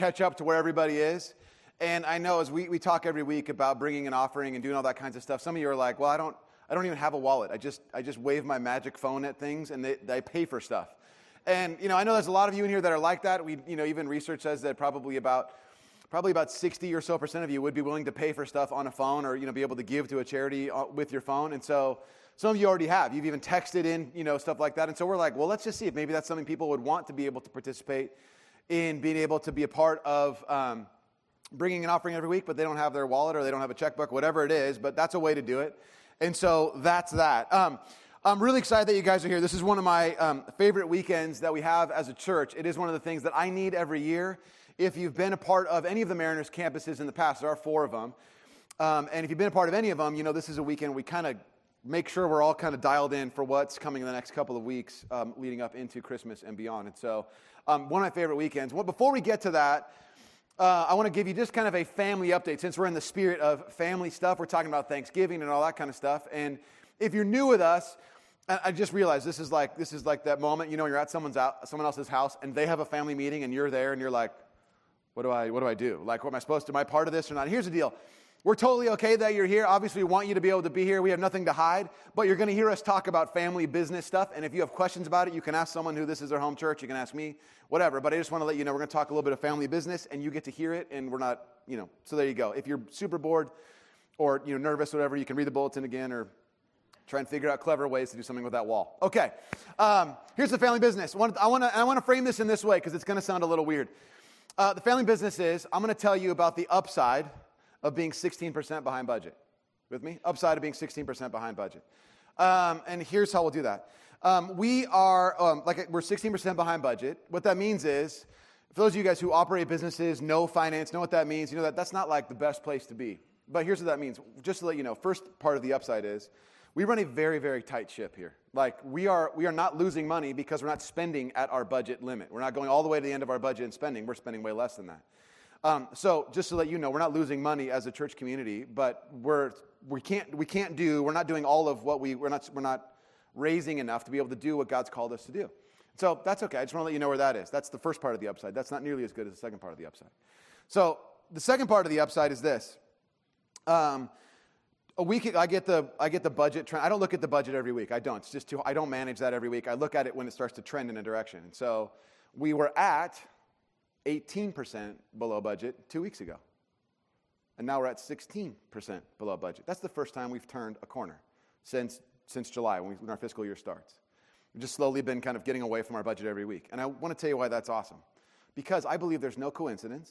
catch up to where everybody is. And I know as we talk every week about bringing an offering and doing all that kinds of stuff, some of you are like, well, I don't even have a wallet. I just wave my magic phone at things and they pay for stuff. And, you know, I know there's a lot of you in here that are like that. We, you know, even research says that probably about 60 or so percent of you would be willing to pay for stuff on a phone or, you know, be able to give to a charity with your phone. And so some of you already have. You've even texted in, you know, stuff like that. And so we're like, well, let's just see if maybe that's something people would want to be able to participate in, being able to be a part of bringing an offering every week, but they don't have their wallet or they don't have a checkbook, whatever it is, but that's a way to do it. And so that's that. I'm really excited that you guys are here. This is one of my favorite weekends that we have as a church. It is one of the things that I need every year. If you've been a part of any of the Mariners campuses in the past, there are 4 of them. And if you've been a part of any of them, you know, this is a weekend we kind of make sure we're all kind of dialed in for what's coming in the next couple of weeks leading up into Christmas and beyond. And so one of my favorite weekends. Well, before we get to that, I want to give you just kind of a family update. Since we're in the spirit of family stuff, we're talking about Thanksgiving and all that kind of stuff. And if you're new with us, I just realized this is like that moment, you know, you're at someone else's house and they have a family meeting and you're there and you're like, what do I do? Like, what am I supposed to do? Am I part of this or not? Here's the deal. We're totally okay that you're here. Obviously, we want you to be able to be here. We have nothing to hide, but you're going to hear us talk about family business stuff, and if you have questions about it, you can ask someone who this is their home church. You can ask me, whatever, but I just want to let you know we're going to talk a little bit of family business, and you get to hear it, and we're not, you know, so there you go. If you're super bored or, you know, nervous or whatever, you can read the bulletin again or try and figure out clever ways to do something with that wall. Okay, here's the family business. I want to frame this in this way because it's going to sound a little weird. The family business is I'm going to tell you about the upside of being 16% behind budget. With me? Upside of being 16% behind budget. And here's how we'll do that. We're 16% behind budget. What that means is, for those of you guys who operate businesses, know finance, know what that means, you know that's not like the best place to be. But here's what that means. Just to let you know, first part of the upside is, we run a very, very tight ship here. Like, we are not losing money because we're not spending at our budget limit. We're not going all the way to the end of our budget and spending. We're spending way less than that. So just to let you know, we're not losing money as a church community, but we're not raising enough to be able to do what God's called us to do. So that's okay. I just want to let you know where that is. That's the first part of the upside. That's not nearly as good as the second part of the upside. So the second part of the upside is this. I get the budget trend. I don't look at the budget every week. I don't. It's just I don't manage that every week. I look at it when it starts to trend in a direction. And so we were at 18% below budget 2 weeks ago. And now we're at 16% below budget. That's the first time we've turned a corner since July when our fiscal year starts. We've just slowly been kind of getting away from our budget every week. And I want to tell you why that's awesome. Because I believe there's no coincidence.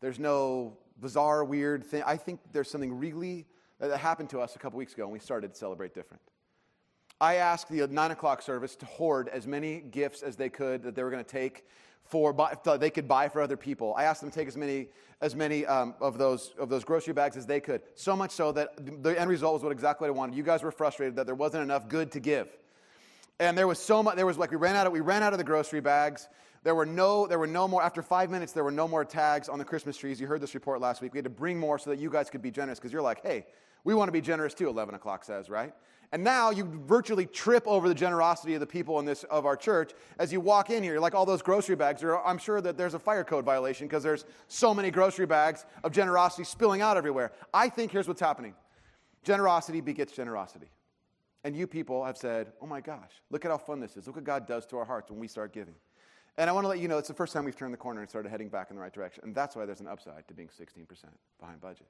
There's no bizarre, weird thing. I think there's something really that happened to us a couple weeks ago and we started to celebrate different. I asked the 9 o'clock service to hoard as many gifts as they could that they were going to take they could buy for other people. I asked them to take as many of those grocery bags as they could. So much so that the end result was what exactly I wanted. You guys were frustrated that there wasn't enough good to give, and there was so much. There was like we ran out of the grocery bags. There were no more. After 5 minutes, there were no more tags on the Christmas trees. You heard this report last week. We had to bring more so that you guys could be generous because you're like, hey, we want to be generous too. 11 o'clock says, right? And now you virtually trip over the generosity of the people of our church as you walk in here. You're like, all those grocery bags, I'm sure that there's a fire code violation because there's so many grocery bags of generosity spilling out everywhere. I think here's what's happening. Generosity begets generosity. And you people have said, oh my gosh, look at how fun this is. Look what God does to our hearts when we start giving. And I want to let you know, it's the first time we've turned the corner and started heading back in the right direction. And that's why there's an upside to being 16% behind budget.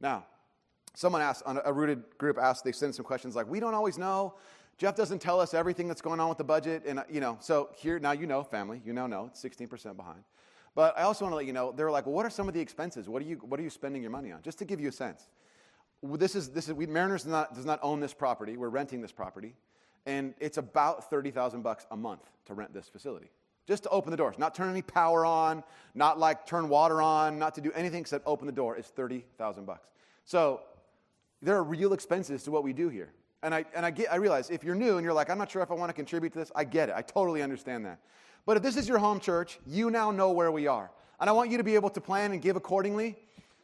Now, someone asked, a rooted group asked, they sent some questions like, we don't always know. Jeff doesn't tell us everything that's going on with the budget. And, you know, so here, now you know, family, you now know, it's 16% behind. But I also want to let you know, they were like, well, what are some of the expenses? What are you spending your money on? Just to give you a sense. Mariners does not own this property. We're renting this property. And it's about $30,000 a month to rent this facility. Just to open the doors, not turn any power on, not like turn water on, not to do anything except open the door is $30,000. So there are real expenses to what we do here. And I realize if you're new and you're like, I'm not sure if I want to contribute to this, I get it. I totally understand that. But if this is your home church, you now know where we are. And I want you to be able to plan and give accordingly.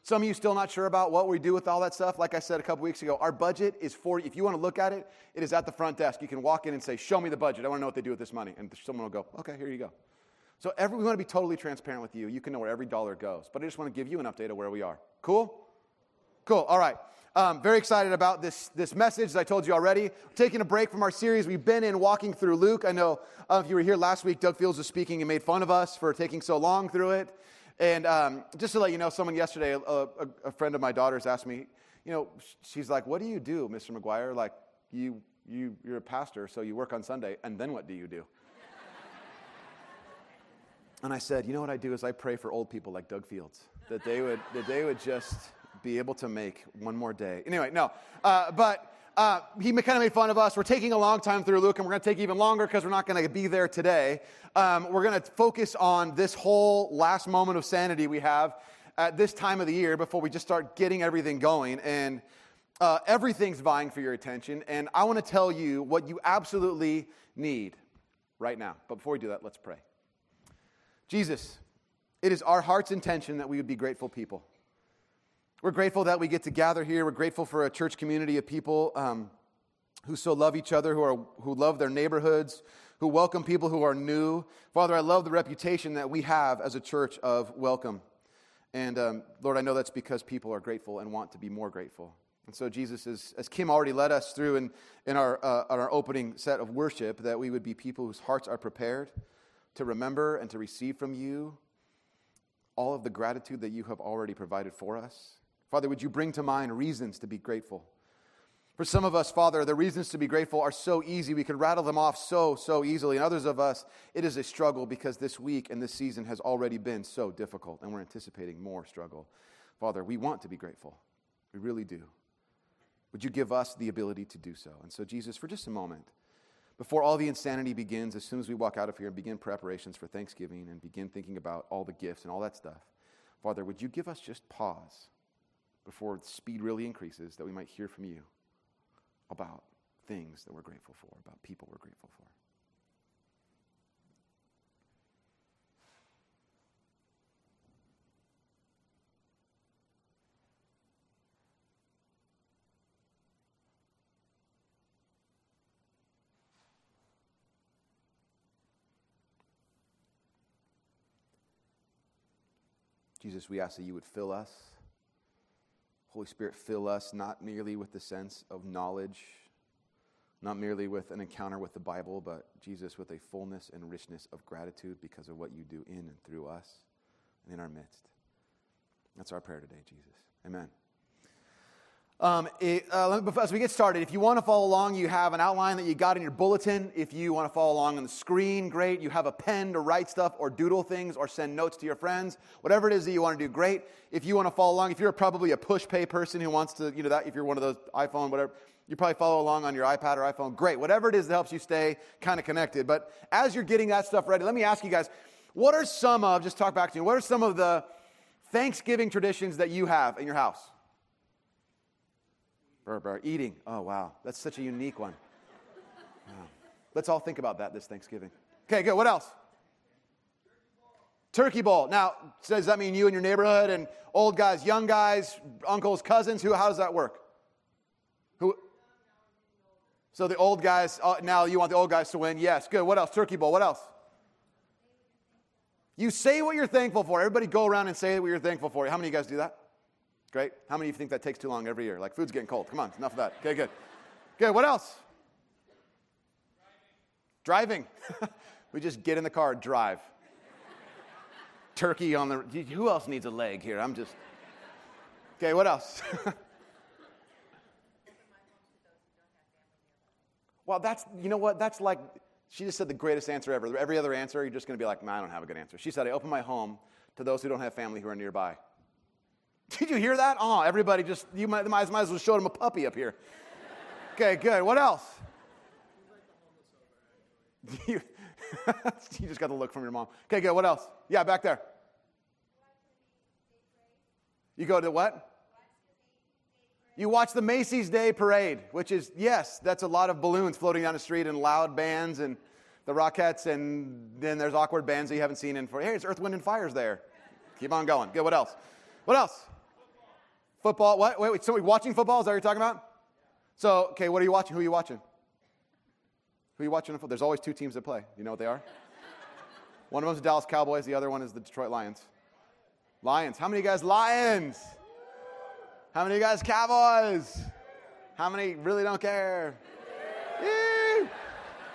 Some of you still not sure about what we do with all that stuff. Like I said a couple weeks ago, our budget is if you want to look at it, it is at the front desk. You can walk in and say, show me the budget. I want to know what they do with this money. And someone will go, okay, here you go. So we want to be totally transparent with you. You can know where every dollar goes. But I just want to give you an update of where we are. Cool? Cool. All right. Very excited about this message, as I told you already. Taking a break from our series we've been in, walking through Luke. I know if you were here last week, Doug Fields was speaking and made fun of us for taking so long through it. And just to let you know, someone yesterday, a friend of my daughter's asked me, you know, she's like, what do you do, Mr. McGuire? Like, you're a pastor, so you work on Sunday, and then what do you do? And I said, you know what I do is I pray for old people like Doug Fields, that they would just be able to make one more day. Anyway, no, but he kind of made fun of us. We're taking a long time through Luke, and we're going to take even longer because we're not going to be there today. We're going to focus on this whole last moment of sanity we have at this time of the year before we just start getting everything going, and everything's vying for your attention, and I want to tell you what you absolutely need right now. But before we do that, let's pray. Jesus, it is our heart's intention that we would be grateful people. We're grateful that we get to gather here. We're grateful for a church community of people who so love each other, who love their neighborhoods, who welcome people who are new. Father, I love the reputation that we have as a church of welcome. And Lord, I know that's because people are grateful and want to be more grateful. And so Jesus, as Kim already led us through in our opening set of worship, that we would be people whose hearts are prepared to remember and to receive from you all of the gratitude that you have already provided for us. Father, would you bring to mind reasons to be grateful? For some of us, Father, the reasons to be grateful are so easy. We could rattle them off so easily. And others of us, it is a struggle because this week and this season has already been so difficult, and we're anticipating more struggle. Father, we want to be grateful. We really do. Would you give us the ability to do so? And so, Jesus, for just a moment, before all the insanity begins, as soon as we walk out of here and begin preparations for Thanksgiving and begin thinking about all the gifts and all that stuff, Father, would you give us just pause before speed really increases, that we might hear from you about things that we're grateful for, about people we're grateful for. Jesus, we ask that you would fill us. Holy Spirit, fill us not merely with the sense of knowledge, not merely with an encounter with the Bible, but, Jesus, with a fullness and richness of gratitude because of what you do in and through us and in our midst. That's our prayer today, Jesus. Amen. As we get started, if you want to follow along, you have an outline that you got in your bulletin. If you want to follow along on the screen, great. You have a pen to write stuff or doodle things or send notes to your friends. Whatever it is that you want to do, great. If you want to follow along, if you're probably a push-pay person who wants to, you know, that if you're one of those iPhone, whatever, you probably follow along on your iPad or iPhone, great. Whatever it is that helps you stay kind of connected. But as you're getting that stuff ready, let me ask you guys, what are some of the Thanksgiving traditions that you have in your house? Eating. Oh, wow. That's such a unique one. Wow. Let's all think about that this Thanksgiving. Okay, good. What else? Turkey bowl. Now, does that mean you and your neighborhood and old guys, young guys, uncles, cousins? How does that work? So the old guys, now you want the old guys to win? Yes. Good. What else? Turkey bowl. What else? You say what you're thankful for. Everybody go around and say what you're thankful for. How many of you guys do that? Great. How many of you think that takes too long every year? Like, food's getting cold. Come on, enough of that. Okay, good. Okay, what else? Driving. We just get in the car, drive. Turkey on the... Who else needs a leg here? I'm just... Okay, what else? Well, that's... You know what? That's like... She just said the greatest answer ever. Every other answer, you're just going to be like, nah, I don't have a good answer. She said, I open my home to those who don't have family who are nearby. Did you hear that? Oh, everybody just, you might as well show them a puppy up here. Okay, good. What else? You just got the look from your mom. Okay, good. What else? Yeah, back there. You go to what? You watch the Macy's Day Parade, which is, yes, that's a lot of balloons floating down the street and loud bands and the Rockettes, and then there's awkward bands that you haven't seen in for. Hey, it's Earth, Wind, and Fire's there. Keep on going. Good. What else? What else? Football. What? Wait, so we're watching football? Is that what you're talking about? So, okay, what are you watching? Who are you watching? There's always two teams that play. You know what they are? One of them is the Dallas Cowboys. The other one is the Detroit Lions. Lions. How many of you guys Lions? How many of you guys Cowboys? How many really don't care? Yeah.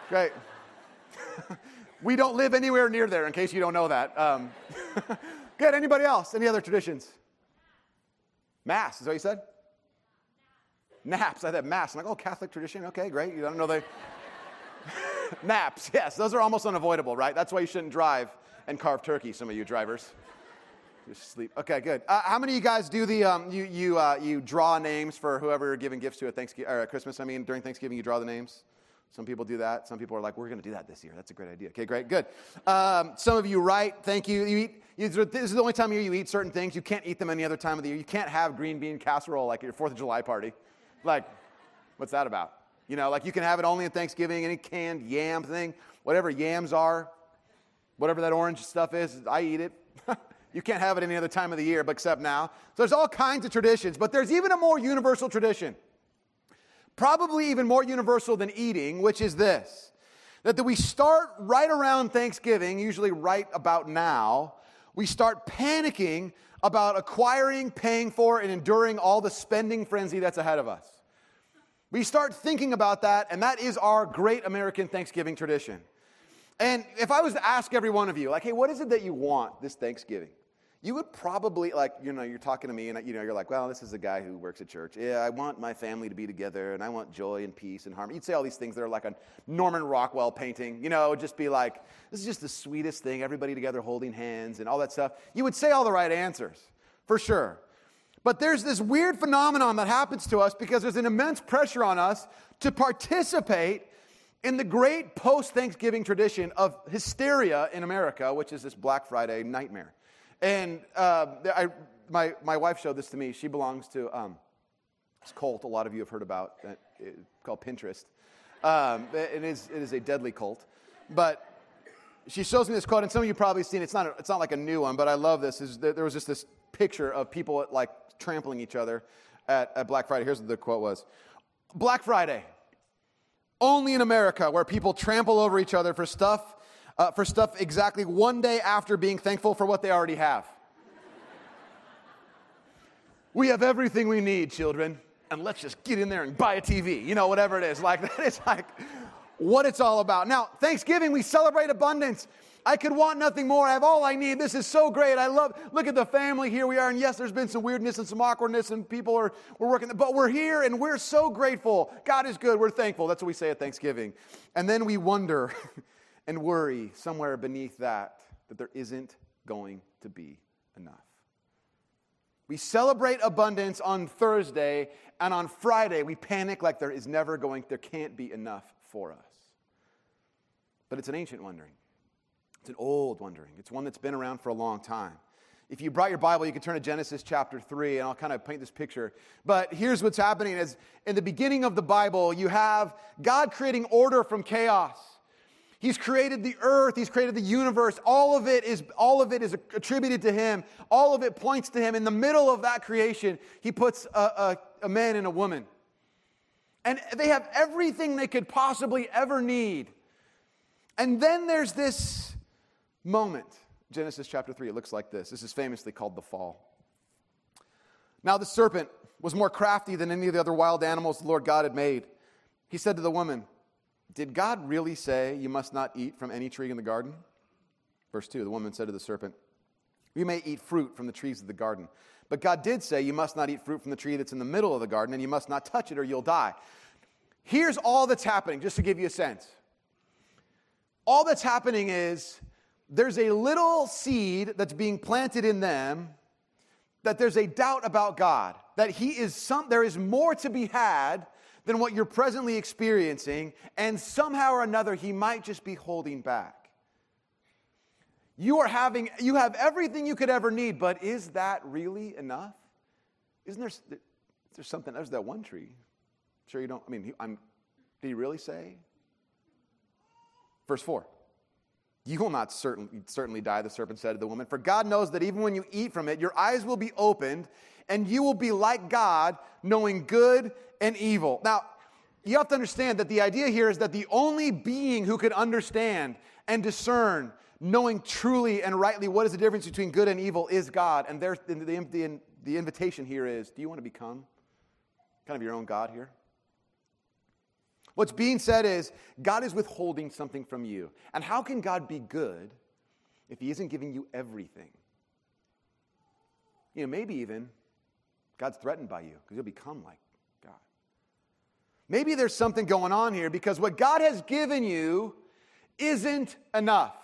Great. We don't live anywhere near there, in case you don't know that. Good. Anybody else? Any other traditions? Mass, is that what you said? Naps. I thought mass. I'm like, oh, Catholic tradition. Okay, great. You don't know they... Naps, yes. Those are almost unavoidable, right? That's why you shouldn't drive and carve turkey, some of you drivers. Just sleep. Okay, good. How many of you guys do the, you draw names for whoever you're giving gifts to at Thanksgiving, or at Christmas, I mean, during Thanksgiving, you draw the names? Some people do that. Some people are like, we're going to do that this year. That's a great idea. Okay, great, good. Some of you write, thank you. You eat. This is the only time of year you eat certain things. You can't eat them any other time of the year. You can't have green bean casserole like at your 4th of July party. Like, what's that about? You know, like you can have it only at Thanksgiving, any canned yam thing, whatever yams are, whatever that orange stuff is, I eat it. You can't have it any other time of the year but except now. So there's all kinds of traditions, but there's even a more universal tradition, probably even more universal than eating, which is this, that we start right around Thanksgiving, usually right about now, we start panicking about acquiring, paying for, and enduring all the spending frenzy that's ahead of us. We start thinking about that, and that is our great American Thanksgiving tradition. And if I was to ask every one of you, like, hey, what is it that you want this Thanksgiving? You would probably, like, you know, you're talking to me, and, you know, you're like, well, this is a guy who works at church. Yeah, I want my family to be together, and I want joy and peace and harmony. You'd say all these things that are like a Norman Rockwell painting. You know, it would just be like, this is just the sweetest thing, everybody together holding hands and all that stuff. You would say all the right answers, for sure. But there's this weird phenomenon that happens to us because there's an immense pressure on us to participate in the great post-Thanksgiving tradition of hysteria in America, which is this Black Friday nightmare. And my wife showed this to me. She belongs to this cult a lot of you have heard about called Pinterest. It is a deadly cult. But she shows me this quote, and some of you probably seen it. It's not like a new one, but I love this. There was just this picture of people like trampling each other at Black Friday. Here's what the quote was. Black Friday, only in America where people trample over each other for stuff exactly one day after being thankful for what they already have. We have everything we need, children, and let's just get in there and buy a TV, you know, whatever it is. Like, that is like what it's all about. Now, Thanksgiving, we celebrate abundance. I could want nothing more. I have all I need. This is so great. I love, look at the family. Here we are. And yes, there's been some weirdness and some awkwardness and people are, we're working, but we're here and we're so grateful. God is good. We're thankful. That's what we say at Thanksgiving. And then we wonder and worry somewhere beneath that there isn't going to be enough. We celebrate abundance on Thursday, and on Friday we panic like there can't be enough for us. But it's an ancient wondering. It's an old wondering. It's one that's been around for a long time. If you brought your Bible, you can turn to Genesis chapter 3, and I'll kind of paint this picture. But here's what's happening is in the beginning of the Bible, you have God creating order from chaos. He's created the earth. He's created the universe. All of it is attributed to him. All of it points to him. In the middle of that creation, he puts a man and a woman. And they have everything they could possibly ever need. And then there's this moment. Genesis chapter 3, it looks like this. This is famously called the fall. Now the serpent was more crafty than any of the other wild animals the Lord God had made. He said to the woman, "Did God really say you must not eat from any tree in the garden?" Verse 2, the woman said to the serpent, "You may eat fruit from the trees of the garden, but God did say you must not eat fruit from the tree that's in the middle of the garden, and you must not touch it or you'll die." Here's all that's happening, just to give you a sense. All that's happening is there's a little seed that's being planted in them that there's a doubt about God, that there is more to be had than what you're presently experiencing, and somehow or another, he might just be holding back. You have everything you could ever need, but is that really enough? There's something, there's that one tree. I'm sure you don't, I mean, did he really say? Verse 4, "You will not certainly die," the serpent said to the woman, "for God knows that even when you eat from it, your eyes will be opened, and you will be like God, knowing good and evil." Now, you have to understand that the idea here is that the only being who could understand and discern knowing truly and rightly what is the difference between good and evil is God. And there's the invitation here is, do you want to become kind of your own God here? What's being said is, God is withholding something from you. And how can God be good if he isn't giving you everything? You know, maybe even God's threatened by you because you'll become like God. Maybe there's something going on here because what God has given you isn't enough.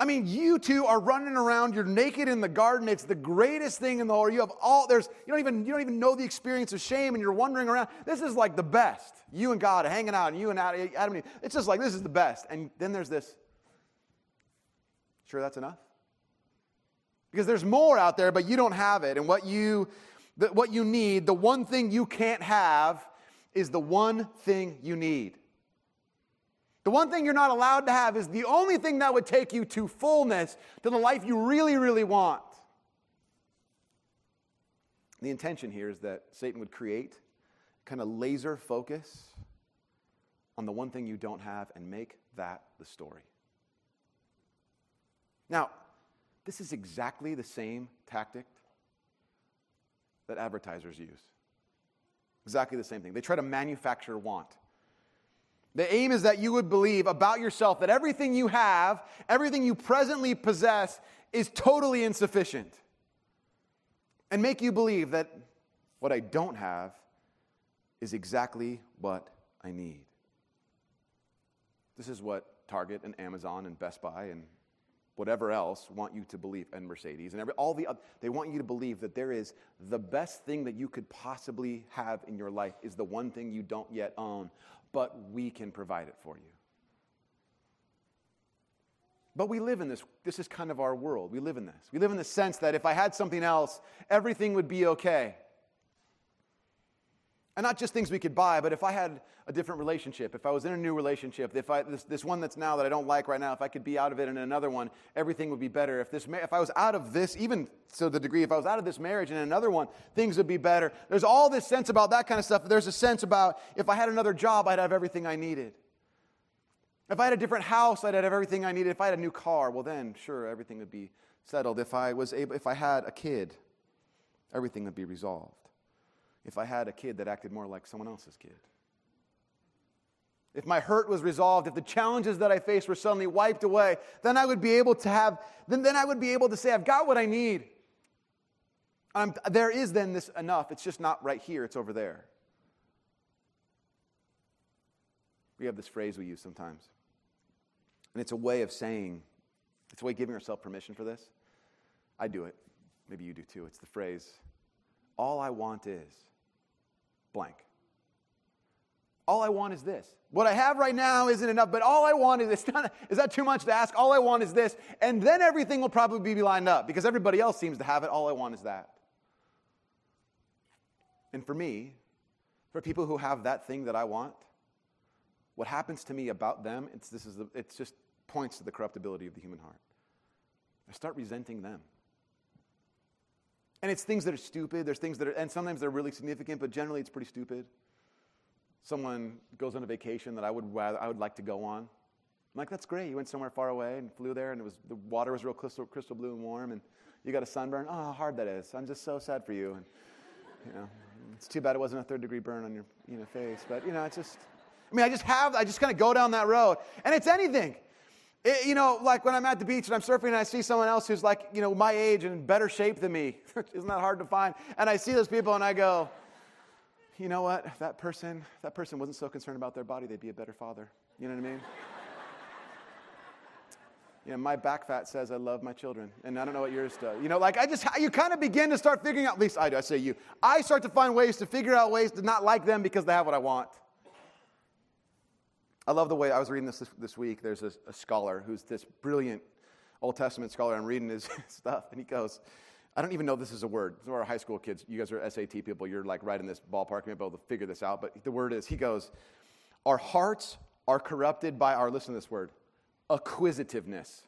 I mean, you two are running around, you're naked in the garden, it's the greatest thing in the whole, you have all, there's, you don't even know the experience of shame, and you're wandering around, this is like the best, you and God hanging out, and you and Adam, and Eve, it's just like, this is the best, and then there's this, sure that's enough? Because there's more out there, but you don't have it, and what you need, the one thing you can't have is the one thing you need. The one thing you're not allowed to have is the only thing that would take you to fullness, to the life you really, really want. The intention here is that Satan would create kind of laser focus on the one thing you don't have and make that the story. Now, this is exactly the same tactic that advertisers use. Exactly the same thing. They try to manufacture want. The aim is that you would believe about yourself that everything you have, everything you presently possess is totally insufficient. And make you believe that what I don't have is exactly what I need. This is what Target and Amazon and Best Buy and whatever else want you to believe, and Mercedes and all the other, they want you to believe that there is the best thing that you could possibly have in your life is the one thing you don't yet own. But we can provide it for you. But we live in this. This is kind of our world. We live in this. We live in the sense that if I had something else, everything would be okay. And not just things we could buy, but if I had a different relationship, if I was in a new relationship, if I this one that's now that I don't like right now, if I could be out of it in another one, everything would be better. If I was out of this, even so the degree, if I was out of this marriage and another one, things would be better. There's all this sense about that kind of stuff. There's a sense about if I had another job, I'd have everything I needed. If I had a different house, I'd have everything I needed. If I had a new car, well then, sure, everything would be settled. If I had a kid, everything would be resolved. If I had a kid that acted more like someone else's kid. If my hurt was resolved, if the challenges that I faced were suddenly wiped away, then I would be able to have, then I would be able to say, I've got what I need. There is then this enough. It's just not right here. It's over there. We have this phrase we use sometimes. And it's a way of saying, it's a way of giving ourselves permission for this. I do it. Maybe you do too. It's the phrase, all I want is blank. All I want is this. What I have right now isn't enough, but all I want is this. Is that too much to ask? All I want is this. And then everything will probably be lined up because everybody else seems to have it. All I want is that. And for me, for people who have that thing that I want, what happens to me about them, it's just points to the corruptibility of the human heart. I start resenting them. And it's things that are stupid. There's things that are, and sometimes they're really significant, but generally it's pretty stupid. Someone goes on a vacation that I would like to go on. I'm like, that's great. You went somewhere far away and flew there, and the water was real crystal blue and warm, and you got a sunburn. Oh, how hard that is. I'm just so sad for you. And it's too bad it wasn't a third-degree burn on your face. But it's just. I mean, I just kind of go down that road, and it's anything. Like when I'm at the beach and I'm surfing and I see someone else who's like, my age and in better shape than me. Isn't that hard to find? And I see those people and I go, you know what? If that person wasn't so concerned about their body, they'd be a better father. You know what I mean? My back fat says I love my children. And I don't know what yours does. You kind of begin to start figuring out, at least I do, I say you. I start to find ways to figure out ways to not like them because they have what I want. I love the way I was reading this week. There's a scholar who's this brilliant Old Testament scholar. I'm reading his stuff, and he goes, I don't even know this is a word. Some of our high school kids, you guys are SAT people. You're like right in this ballpark. You may be able to figure this out. But the word is, he goes, our hearts are corrupted by our, listen to this word, acquisitiveness.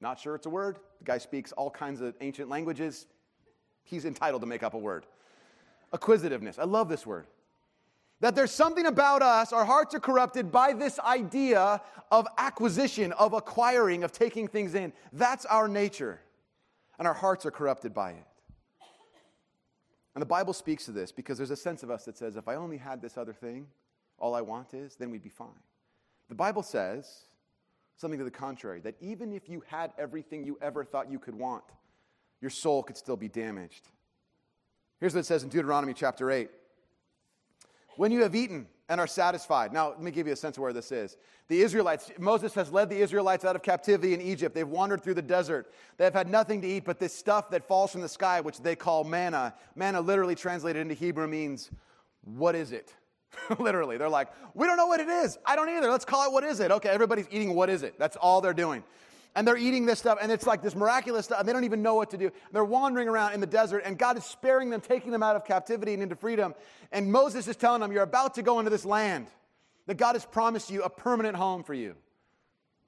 Not sure it's a word. The guy speaks all kinds of ancient languages. He's entitled to make up a word. Acquisitiveness. I love this word. That there's something about us, our hearts are corrupted by this idea of acquisition, of acquiring, of taking things in. That's our nature, and our hearts are corrupted by it. And the Bible speaks to this because there's a sense of us that says, if I only had this other thing, all I want is, then we'd be fine. The Bible says something to the contrary, that even if you had everything you ever thought you could want, your soul could still be damaged. Here's what it says in Deuteronomy chapter 8. When you have eaten and are satisfied. Now, let me give you a sense of where this is. The Israelites, Moses has led the Israelites out of captivity in Egypt. They've wandered through the desert. They've had nothing to eat but this stuff that falls from the sky, which they call manna. Manna literally translated into Hebrew means, what is it? Literally, they're like, we don't know what it is. I don't either. Let's call it what is it. Okay, everybody's eating what is it. That's all they're doing. And they're eating this stuff, and it's like this miraculous stuff, and they don't even know what to do. They're wandering around in the desert, and God is sparing them, taking them out of captivity and into freedom. And Moses is telling them, you're about to go into this land that God has promised you, a permanent home for you.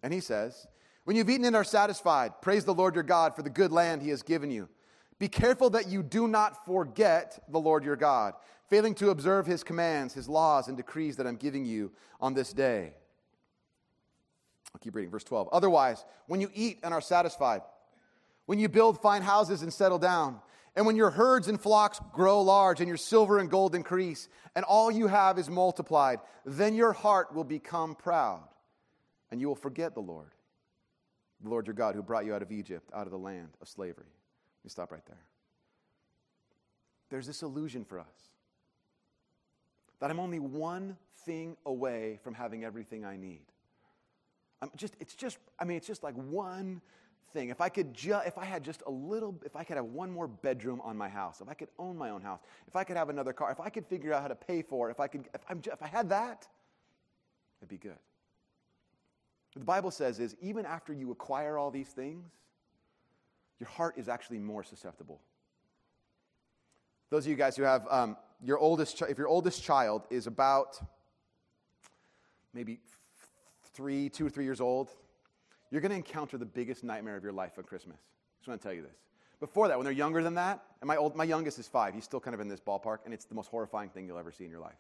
And he says, when you've eaten and are satisfied, praise the Lord your God for the good land he has given you. Be careful that you do not forget the Lord your God, failing to observe his commands, his laws, and decrees that I'm giving you on this day. I'll keep reading, verse 12. Otherwise, when you eat and are satisfied, when you build fine houses and settle down, and when your herds and flocks grow large, and your silver and gold increase, and all you have is multiplied, then your heart will become proud, and you will forget the Lord your God who brought you out of Egypt, out of the land of slavery. Let me stop right there. There's this illusion for us that I'm only one thing away from having everything I need. It's just like one thing. If I could have one more bedroom on my house, if I could own my own house, if I could have another car, if I could figure out how to pay for it, if I had that, it'd be good. What the Bible says is, even after you acquire all these things, your heart is actually more susceptible. Those of you guys who have your oldest child is about maybe 2 or 3 years old, you're going to encounter the biggest nightmare of your life on Christmas. I just want to tell you this. Before that, when they're younger than that, and my youngest is 5, he's still kind of in this ballpark, and it's the most horrifying thing you'll ever see in your life.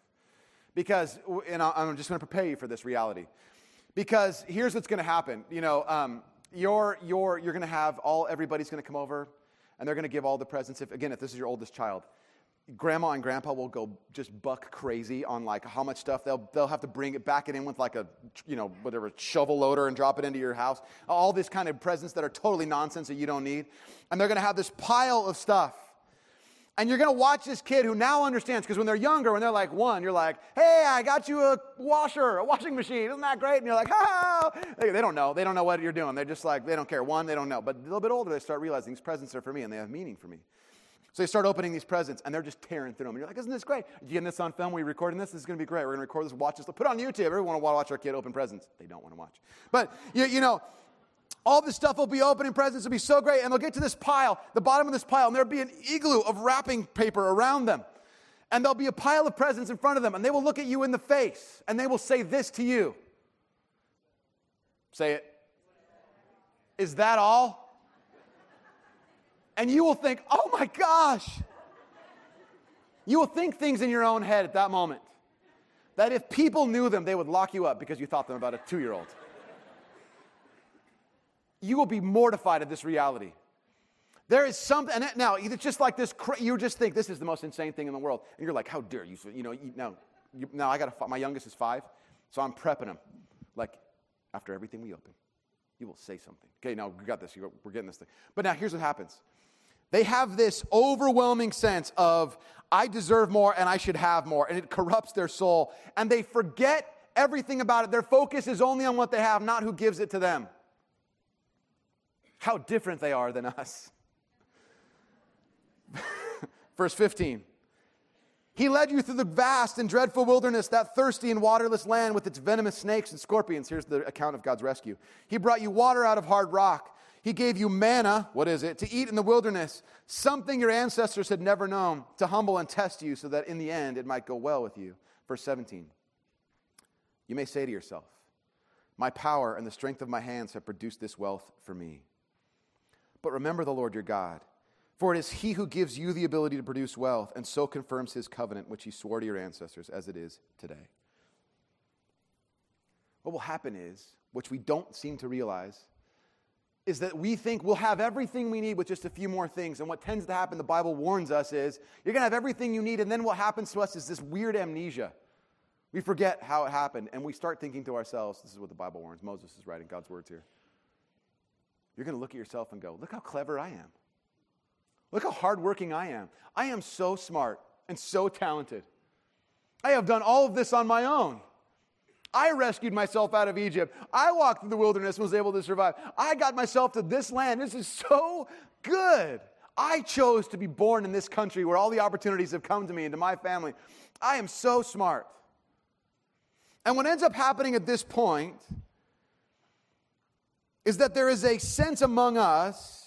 Because, and I'm just going to prepare you for this reality. Because here's what's going to happen. You're going to have everybody's going to come over, and they're going to give all the presents. If this is your oldest child, Grandma and Grandpa will go just buck crazy on like how much stuff they'll have to bring it back it in with like a shovel loader and drop it into your house. All this kind of presents that are totally nonsense that you don't need, and they're going to have this pile of stuff, and you're going to watch this kid who now understands, because when they're younger, when they're like 1, you're like, hey, I got you a washing machine, isn't that great? And you're like, oh, they don't know what you're doing. They're just like, they don't care. They don't know. But a little bit older, they start realizing these presents are for me and they have meaning for me. So you start opening these presents, and they're just tearing through them. And you're like, isn't this great? Are you getting this on film? Are we recording this? This is going to be great. We're going to record this, watch this. Put it on YouTube. Everyone want to watch our kid open presents. They don't want to watch. But, all this stuff will be open, and presents will be so great. And they'll get to this pile, the bottom of this pile, and there'll be an igloo of wrapping paper around them. And there'll be a pile of presents in front of them, and they will look at you in the face, and they will say this to you. Say it. Is that all? And you will think, oh my gosh. You will think things in your own head at that moment that if people knew them, they would lock you up because you thought them about a 2-year-old. You will be mortified at this reality. There is something, and now it's just like this, you just think this is the most insane thing in the world. And you're like, how dare you? Now I got my youngest is 5, so I'm prepping him. Like, after everything we open, you will say something. Okay, now we got this. We're getting this thing. But now here's what happens. They have this overwhelming sense of, I deserve more and I should have more, and it corrupts their soul, and they forget everything about it. Their focus is only on what they have, not who gives it to them. How different they are than us. Verse 15. He led you through the vast and dreadful wilderness, that thirsty and waterless land with its venomous snakes and scorpions. Here's the account of God's rescue. He brought you water out of hard rock. He gave you manna, to eat in the wilderness, something your ancestors had never known, to humble and test you so that in the end it might go well with you. Verse 17, you may say to yourself, my power and the strength of my hands have produced this wealth for me. But remember the Lord your God, For it is he who gives you the ability to produce wealth and so confirms his covenant, which he swore to your ancestors, as it is today. What will happen is, which we don't seem to realize, is that we think we'll have everything we need with just a few more things. And what tends to happen, the Bible warns us, is you're going to have everything you need, and then what happens to us is this weird amnesia. We forget how it happened, and we start thinking to ourselves, this is what the Bible warns. Moses is writing God's words here. You're going to look at yourself and go, look how clever I am. Look how hardworking I am. I am so smart and so talented. I have done all of this on my own. I rescued myself out of Egypt. I walked through the wilderness and was able to survive. I got myself to this land. This is so good. I chose to be born in this country where all the opportunities have come to me and to my family. I am so smart. And what ends up happening at this point is that there is a sense among us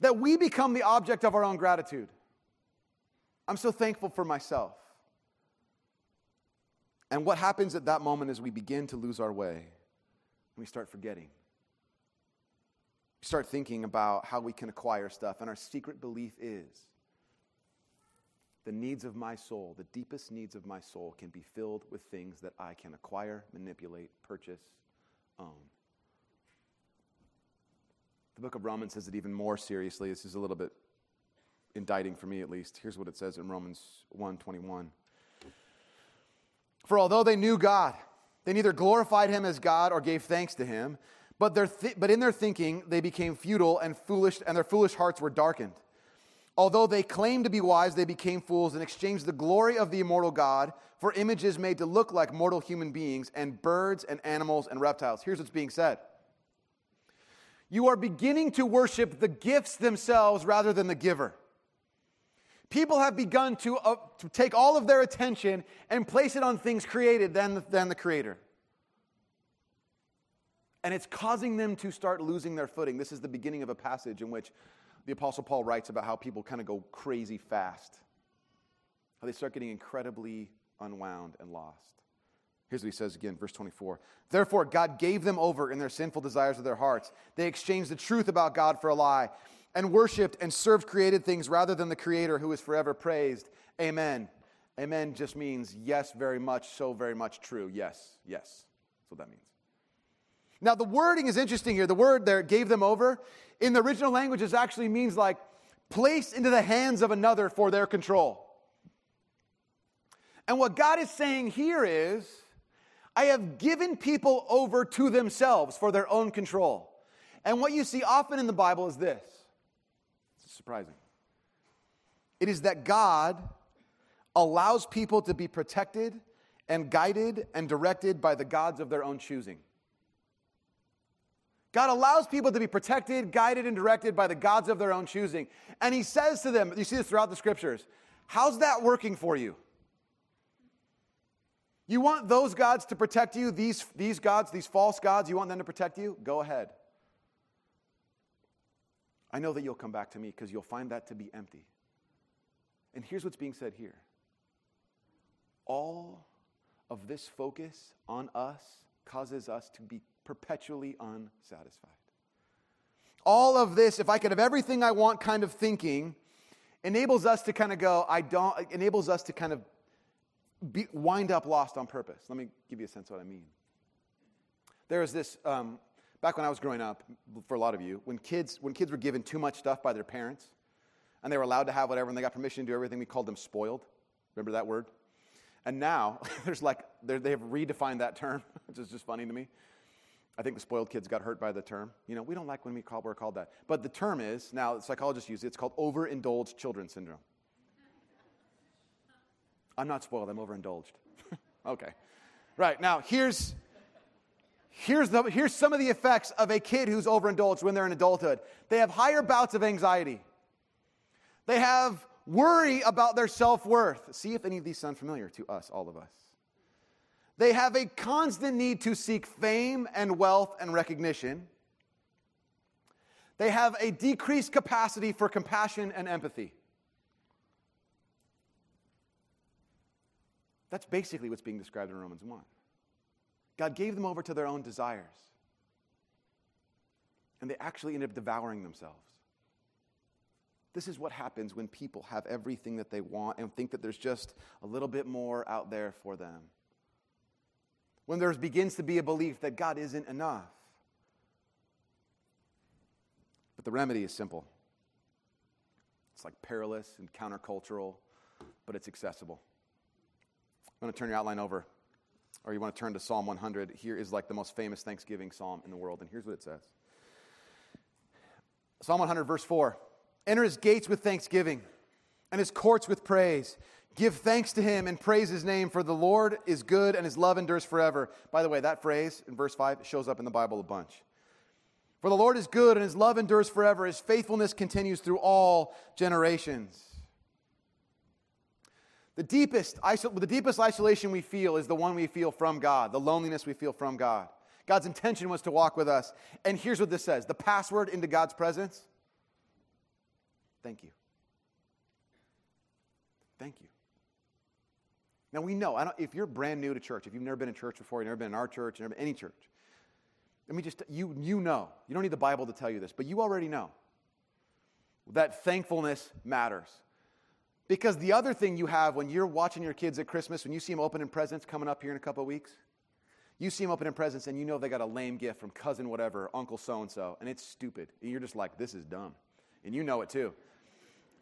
that we become the object of our own gratitude. I'm so thankful for myself. And what happens at that moment is we begin to lose our way, and we start forgetting. We start thinking about how we can acquire stuff, and our secret belief is the needs of my soul, the deepest needs of my soul, can be filled with things that I can acquire, manipulate, purchase, own. The book of Romans says it even more seriously. This is a little bit indicting for me, at least. Here's what it says in Romans 1:21. For although they knew God, they neither glorified him as God or gave thanks to him, but in their thinking they became futile and foolish, and their foolish hearts were darkened. Although they claimed to be wise, they became fools and exchanged the glory of the immortal God for images made to look like mortal human beings and birds and animals and reptiles. Here's what's being said. You are beginning to worship the gifts themselves rather than the giver. People have begun to take all of their attention and place it on things created than the Creator. And it's causing them to start losing their footing. This is the beginning of a passage in which the Apostle Paul writes about how people kind of go crazy fast, how they start getting incredibly unwound and lost. Here's what he says again, verse 24. Therefore, God gave them over in their sinful desires of their hearts. They exchanged the truth about God for a lie, and worshiped and served created things rather than the Creator, who is forever praised. Amen. Amen just means yes, very much, so very much true. Yes, yes. That's what that means. Now, the wording is interesting here. The word there, gave them over, in the original languages actually means like placed into the hands of another for their control. And what God is saying here is, I have given people over to themselves for their own control. And what you see often in the Bible is this. Surprising. It is that God allows people to be protected and guided and directed by the gods of their own choosing. God allows people to be protected, guided, and directed by the gods of their own choosing. And he says to them, you see this throughout the scriptures, how's that working for you? You want those gods to protect you, these gods, these false gods, you want them to protect you? Go ahead. I know that you'll come back to me because you'll find that to be empty. And here's what's being said here. All of this focus on us causes us to be perpetually unsatisfied. All of this, if I could have everything I want kind of thinking, enables us to kind of go, enables us to kind of wind up lost on purpose. Let me give you a sense of what I mean. There is this... Back when I was growing up, for a lot of you, when kids were given too much stuff by their parents, and they were allowed to have whatever, and they got permission to do everything, we called them spoiled. Remember that word? And now, they have redefined that term, which is just funny to me. I think the spoiled kids got hurt by the term. You know, we don't like when we're called that. But the term is, now psychologists use it, it's called overindulged children syndrome. I'm not spoiled, I'm overindulged. Okay. Right, now here's some of the effects of a kid who's overindulged when they're in adulthood. They have higher bouts of anxiety. They have worry about their self-worth. See if any of these sound familiar to us, all of us. They have a constant need to seek fame and wealth and recognition. They have a decreased capacity for compassion and empathy. That's basically what's being described in Romans 1. God gave them over to their own desires. And they actually ended up devouring themselves. This is what happens when people have everything that they want and think that there's just a little bit more out there for them. When there begins to be a belief that God isn't enough. But the remedy is simple. It's like perilous and countercultural, but it's accessible. I'm going to turn your outline over, or you want to turn to Psalm 100. Here is like the most famous Thanksgiving psalm in the world, and here's what it says. Psalm 100, verse 4. Enter his gates with thanksgiving and his courts with praise. Give thanks to him and praise his name, for the Lord is good and his love endures forever. By the way, that phrase in verse 5 shows up in the Bible a bunch. For the Lord is good and his love endures forever. His faithfulness continues through all generations. The deepest isolation we feel is the one we feel from God, the loneliness we feel from God. God's intention was to walk with us. And here's what this says. The password into God's presence. Thank you. Thank you. Now we know, if you're brand new to church, if you've never been in church before, you've never been in our church, you've never been in any church, let me just, you know, you don't need the Bible to tell you this, but you already know that thankfulness matters. Because the other thing you have when you're watching your kids at Christmas, when you see them opening presents coming up here in a couple of weeks, you see them opening presents and you know they got a lame gift from cousin whatever, uncle so-and-so, and it's stupid. And you're just like, this is dumb. And you know it too.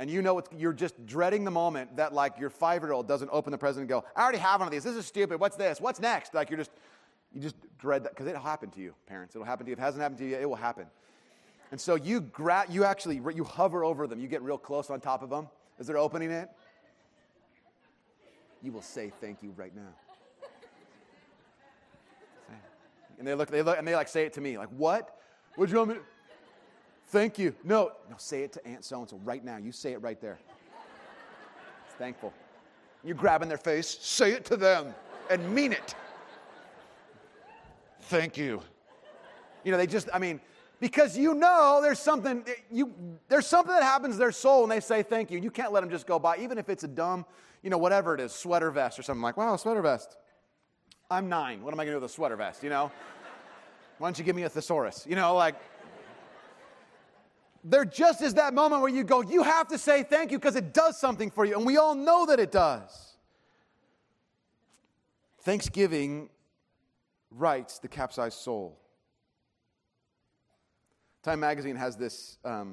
And you know you're just dreading the moment that like your 5-year-old doesn't open the present and go, I already have one of these. This is stupid. What's this? What's next? Like you just dread that because it'll happen to you, parents. It'll happen to you. If it hasn't happened to you yet, it will happen. And so you hover over them. You get real close on top of them as they're opening it. You will say thank you right now. And they look, and they like say it to me. Like, what? What'd you want me to? Thank you. No, say it to Aunt so-and-so right now. You say it right there. It's thankful. You're grabbing their face. Say it to them and mean it. Thank you. You know, because you know there's something that happens to their soul when they say thank you. You can't let them just go by, even if it's a dumb, whatever it is, sweater vest or something like, wow, sweater vest. I'm 9. What am I going to do with a sweater vest, Why don't you give me a thesaurus, There just is that moment where you go, you have to say thank you because it does something for you. And we all know that it does. Thanksgiving rights the capsized soul. Time magazine has this, I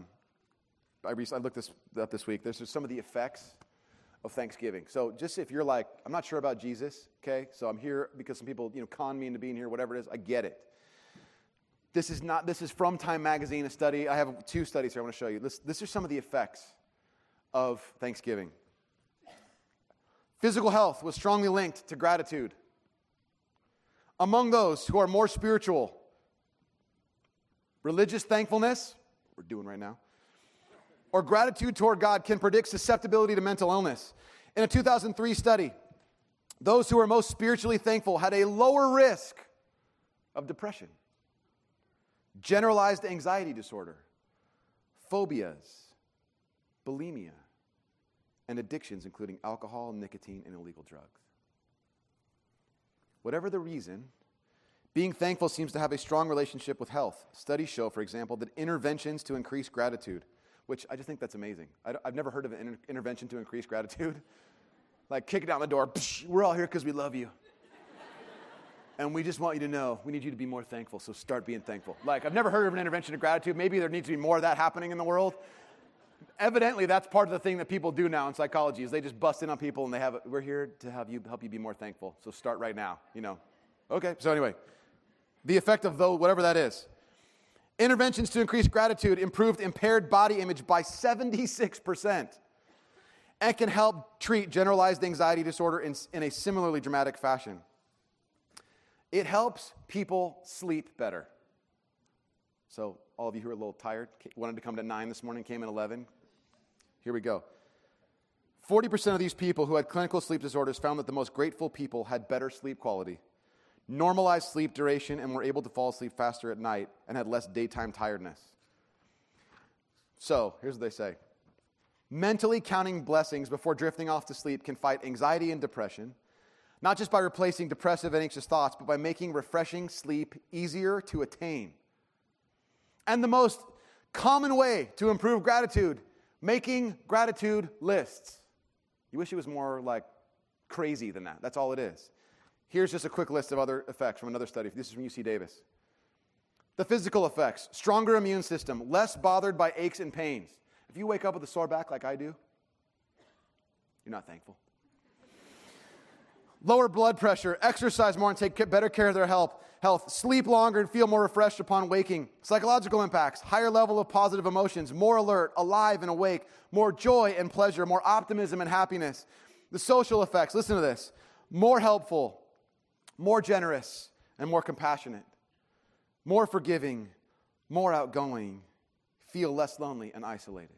looked this up this week. There's some of the effects of Thanksgiving. So just if you're like, I'm not sure about Jesus, okay? So I'm here because some people, con me into being here, whatever it is, I get it. This is from Time Magazine, a study. I have 2 studies here I want to show you. This are some of the effects of Thanksgiving. Physical health was strongly linked to gratitude. Among those who are more spiritual, religious thankfulness, we're doing right now, or gratitude toward God can predict susceptibility to mental illness. In a 2003 study, those who were most spiritually thankful had a lower risk of depression, generalized anxiety disorder, phobias, bulimia, and addictions, including alcohol, nicotine, and illegal drugs. Whatever the reason, being thankful seems to have a strong relationship with health. Studies show, for example, that interventions to increase gratitude, which I just think that's amazing. I've never heard of an intervention to increase gratitude. Like kick it down the door, psh, we're all here because we love you. And we just want you to know, we need you to be more thankful, so start being thankful. Like, I've never heard of an intervention of gratitude. Maybe there needs to be more of that happening in the world. Evidently, that's part of the thing that people do now in psychology is they just bust in on people and we're here to help you be more thankful, so start right now, Okay, so anyway, the effect of whatever that is. Interventions to increase gratitude improved impaired body image by 76% and can help treat generalized anxiety disorder in a similarly dramatic fashion. It helps people sleep better. So all of you who are a little tired, wanted to come to 9 this morning, came at 11. Here we go. 40% of these people who had clinical sleep disorders found that the most grateful people had better sleep quality, normalized sleep duration, and were able to fall asleep faster at night and had less daytime tiredness. So here's what they say. Mentally counting blessings before drifting off to sleep can fight anxiety and depression, not just by replacing depressive and anxious thoughts, but by making refreshing sleep easier to attain. And the most common way to improve gratitude Making gratitude lists. You wish it was more like crazy than that. That's all it is. Here's just a quick list of other effects from another study. This is from UC Davis. The physical effects, stronger immune system, less bothered by aches and pains. If you wake up with a sore back like I do, you're not thankful. Lower blood pressure, exercise more and take better care of their health, sleep longer and feel more refreshed upon waking. Psychological impacts, higher level of positive emotions, more alert, alive and awake, more joy and pleasure, more optimism and happiness. The social effects, listen to this, more helpful, more generous, and more compassionate, more forgiving, more outgoing, feel less lonely and isolated.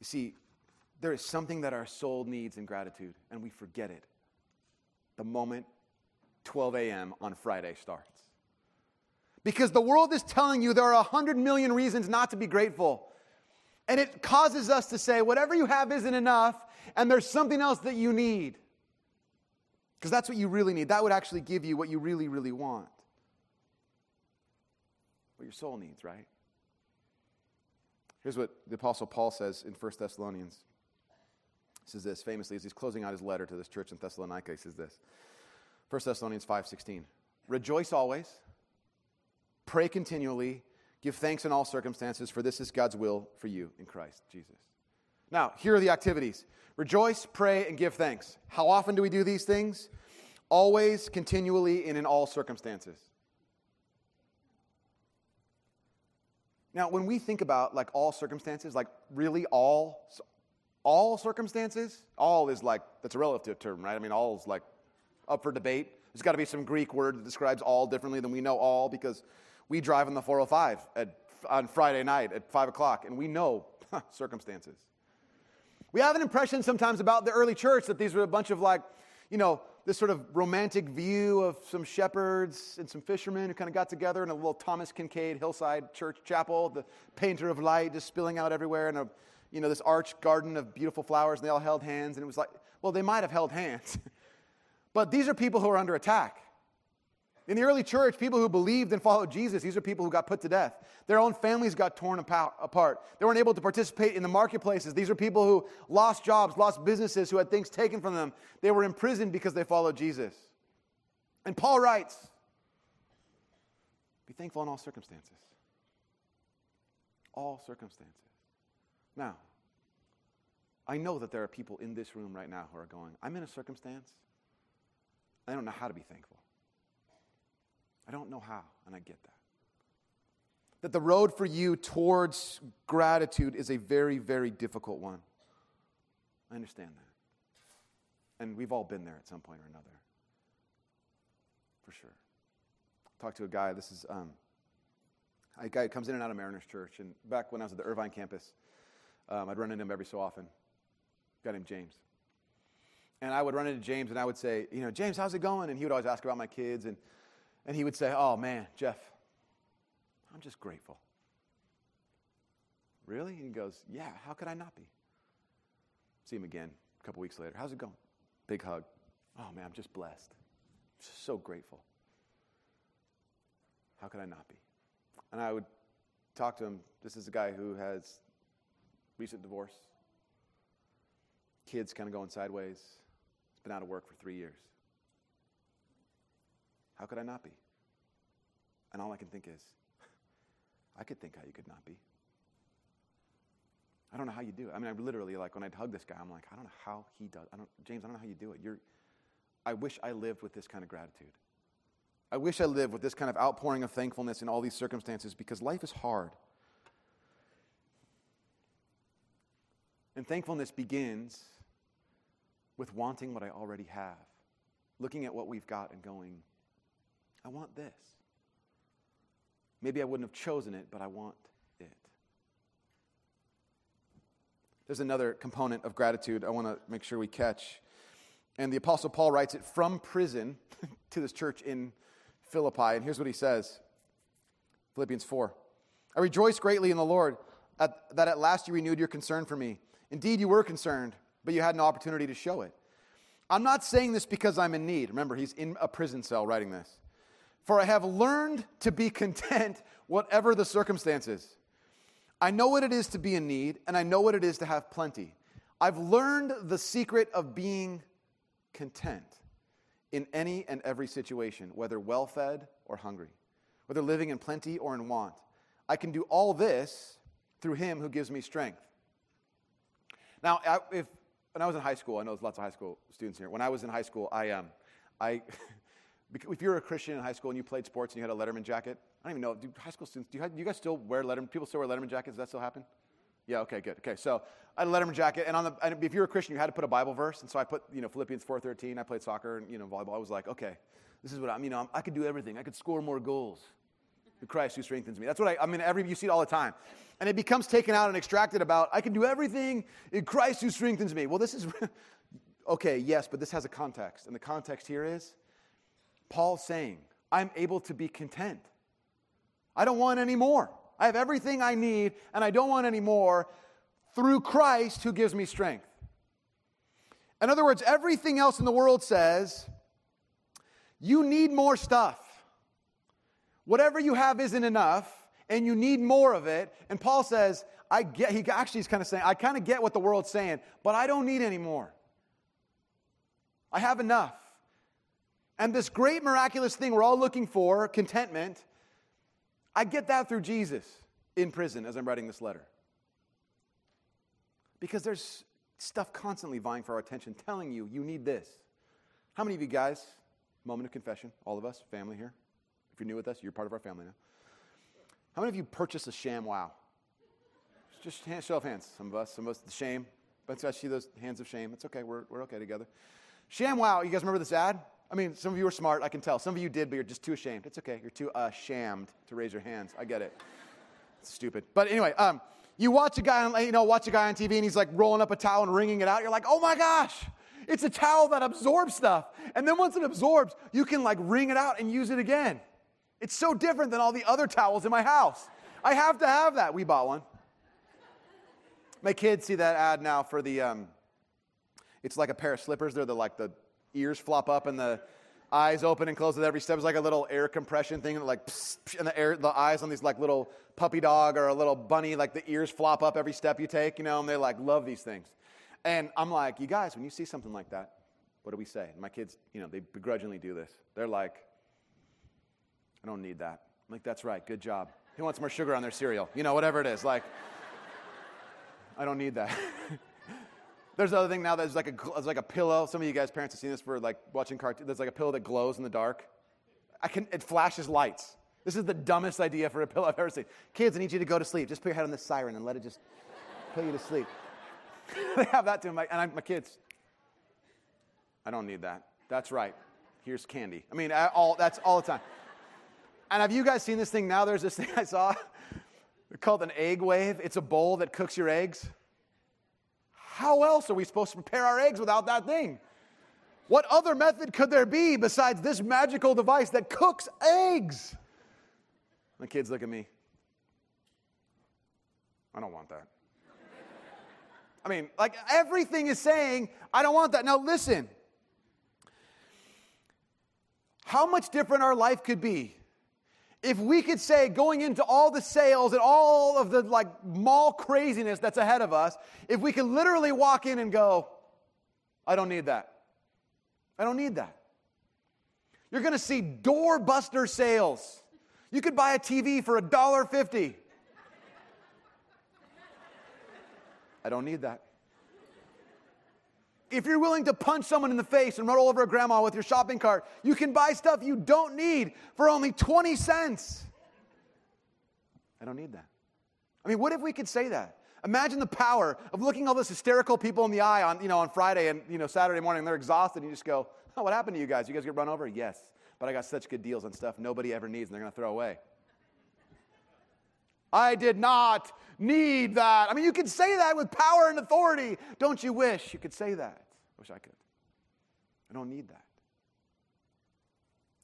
You see, there is something that our soul needs in gratitude, and we forget it the moment 12 a.m. on Friday starts. Because the world is telling you there are 100 million reasons not to be grateful. And it causes us to say, whatever you have isn't enough, and there's something else that you need. Because that's what you really need. That would actually give you what you really, really want. What your soul needs, right? Here's what the Apostle Paul says in 1 Thessalonians. He says this, famously, as he's closing out his letter to this church in Thessalonica, he says this. 1 Thessalonians 5:16. Rejoice always, pray continually, give thanks in all circumstances, for this is God's will for you in Christ Jesus. Now, here are the activities. Rejoice, pray, and give thanks. How often do we do these things? Always, continually, and in all circumstances. Now, when we think about like all circumstances, like really all circumstances, all is like, that's a relative term, right? I mean, all is like up for debate. There's got to be some Greek word that describes all differently than we know all, because we drive on the 405 on Friday night at 5 o'clock, and we know circumstances. We have an impression sometimes about the early church that these were a bunch of like, you know, this sort of romantic view of some shepherds and some fishermen who kind of got together in a little Thomas Kincaid hillside church chapel, the painter of light just spilling out everywhere, and a, you know, this arched garden of beautiful flowers, and they all held hands, and it was like, well, they might have held hands. But these are people who are under attack. In the early church, people who believed and followed Jesus, these are people who got put to death. Their own families got torn apart. They weren't able to participate in the marketplaces. These are people who lost jobs, lost businesses, who had things taken from them. They were imprisoned because they followed Jesus. And Paul writes, be thankful in all circumstances. All circumstances. Now, I know that there are people in this room right now who are going, I'm in a circumstance. I don't know how to be thankful. I don't know how, and I get that. That the road for you towards gratitude is a very, very difficult one. I understand that. And we've all been there at some point or another. For sure. I talked to a guy, this is a guy who comes in and out of Mariners Church, and back when I was at the Irvine campus, I'd run into him every so often. A guy named James. And I would run into James, and I would say, you know, James, how's it going? And he would always ask about my kids, and he would say, oh, man, Jeff, I'm just grateful. Really? And he goes, yeah, how could I not be? See him again a couple weeks later. How's it going? Big hug. Oh, man, I'm just blessed. I'm just so grateful. How could I not be? And I would talk to him. This is a guy who has recent divorce. Kids kind of going sideways. He's been out of work for 3 years. How could I not be? And all I can think is, I could think how you could not be. I don't know how you do it. I mean, I literally, like, when I'd hug this guy, I'm like, I don't know how he does. James, I don't know how you do it. I wish I lived with this kind of gratitude. I wish I lived with this kind of outpouring of thankfulness in all these circumstances, because life is hard. And thankfulness begins with wanting what I already have, looking at what we've got and going, I want this. Maybe I wouldn't have chosen it, but I want it. There's another component of gratitude I want to make sure we catch. And the Apostle Paul writes it from prison to this church in Philippi. And here's what he says. Philippians 4. I rejoice greatly in the Lord that at last you renewed your concern for me. Indeed, you were concerned, but you had no opportunity to show it. I'm not saying this because I'm in need. Remember, he's in a prison cell writing this. For I have learned to be content, whatever the circumstances. I know what it is to be in need, and I know what it is to have plenty. I've learned the secret of being content in any and every situation, whether well-fed or hungry, whether living in plenty or in want. I can do all this through him who gives me strength. Now, when I was in high school, I know there's lots of high school students here. When I was in high school, if you were a Christian in high school and you played sports and you had a Letterman jacket, I don't even know, do high school students, do you guys still wear Letterman? People still wear Letterman jackets? Does that still happen? Yeah, okay, good. Okay, so I had a Letterman jacket, and if you were a Christian, you had to put a Bible verse, and so I put, Philippians 4:13. I played soccer and, volleyball. I was like, okay, this is what I could do everything. I could score more goals through Christ who strengthens me. That's what you see it all the time. And it becomes taken out and extracted about, I can do everything in Christ who strengthens me. Well, this is, okay, yes, but this has a context, and the context here is Paul saying, I'm able to be content. I don't want any more. I have everything I need, and I don't want any more through Christ who gives me strength. In other words, everything else in the world says, you need more stuff. Whatever you have isn't enough, and you need more of it. And Paul says, I kind of get what the world's saying, but I don't need any more. I have enough. And this great miraculous thing we're all looking for, contentment, I get that through Jesus in prison as I'm writing this letter. Because there's stuff constantly vying for our attention, telling you, you need this. How many of you guys, moment of confession, all of us, family here. If you're new with us, you're part of our family now. How many of you purchased a ShamWow? Just show of hands. Some of us, the shame. But I see those hands of shame. It's okay, we're okay together. ShamWow, you guys remember this ad? I mean, some of you are smart, I can tell. Some of you did, but you're just too ashamed. It's okay. You're too ashamed to raise your hands. I get it. It's stupid. But anyway, you watch a guy on, TV, and he's like rolling up a towel and wringing it out. You're like, oh my gosh, it's a towel that absorbs stuff. And then once it absorbs, you can like wring it out and use it again. It's so different than all the other towels in my house. I have to have that. We bought one. My kids see that ad now for the, it's like a pair of slippers. They're the ears flop up and the eyes open and close with every step. It's like a little air compression thing, like psh, psh, and the eyes on these like little puppy dog or a little bunny, like the ears flop up every step you take, and they like love these things. And I'm like, you guys, when you see something like that, what do we say? And my kids, they begrudgingly do this. They're like, I don't need that. I'm like, that's right, good job. Who wants more sugar on their cereal? Whatever it is, like, I don't need that. There's another thing now that's like a pillow. Some of you guys, parents, have seen this for like watching cartoons. There's like a pillow that glows in the dark. It flashes lights. This is the dumbest idea for a pillow I've ever seen. Kids, I need you to go to sleep. Just put your head on this siren and let it just put you to sleep. They have that too. My kids, I don't need that. That's right. Here's candy. That's all the time. And have you guys seen this thing now? There's this thing I saw called an egg wave. It's a bowl that cooks your eggs. How else are we supposed to prepare our eggs without that thing? What other method could there be besides this magical device that cooks eggs? My kids look at me. I don't want that. Everything is saying, I don't want that. Now listen. How much different our life could be if we could say, going into all the sales and all of the mall craziness that's ahead of us, if we could literally walk in and go, I don't need that. I don't need that. You're going to see doorbuster sales. You could buy a TV for $1.50. I don't need that. If you're willing to punch someone in the face and run all over a grandma with your shopping cart, you can buy stuff you don't need for only 20 cents. I don't need that. What if we could say that? Imagine the power of looking all those hysterical people in the eye on Friday and Saturday morning, and they're exhausted, and you just go, oh, what happened to you guys? You guys get run over? Yes, but I got such good deals on stuff nobody ever needs, and they're going to throw away. I did not need that. You could say that with power and authority. Don't you wish you could say that? I wish I could. I don't need that.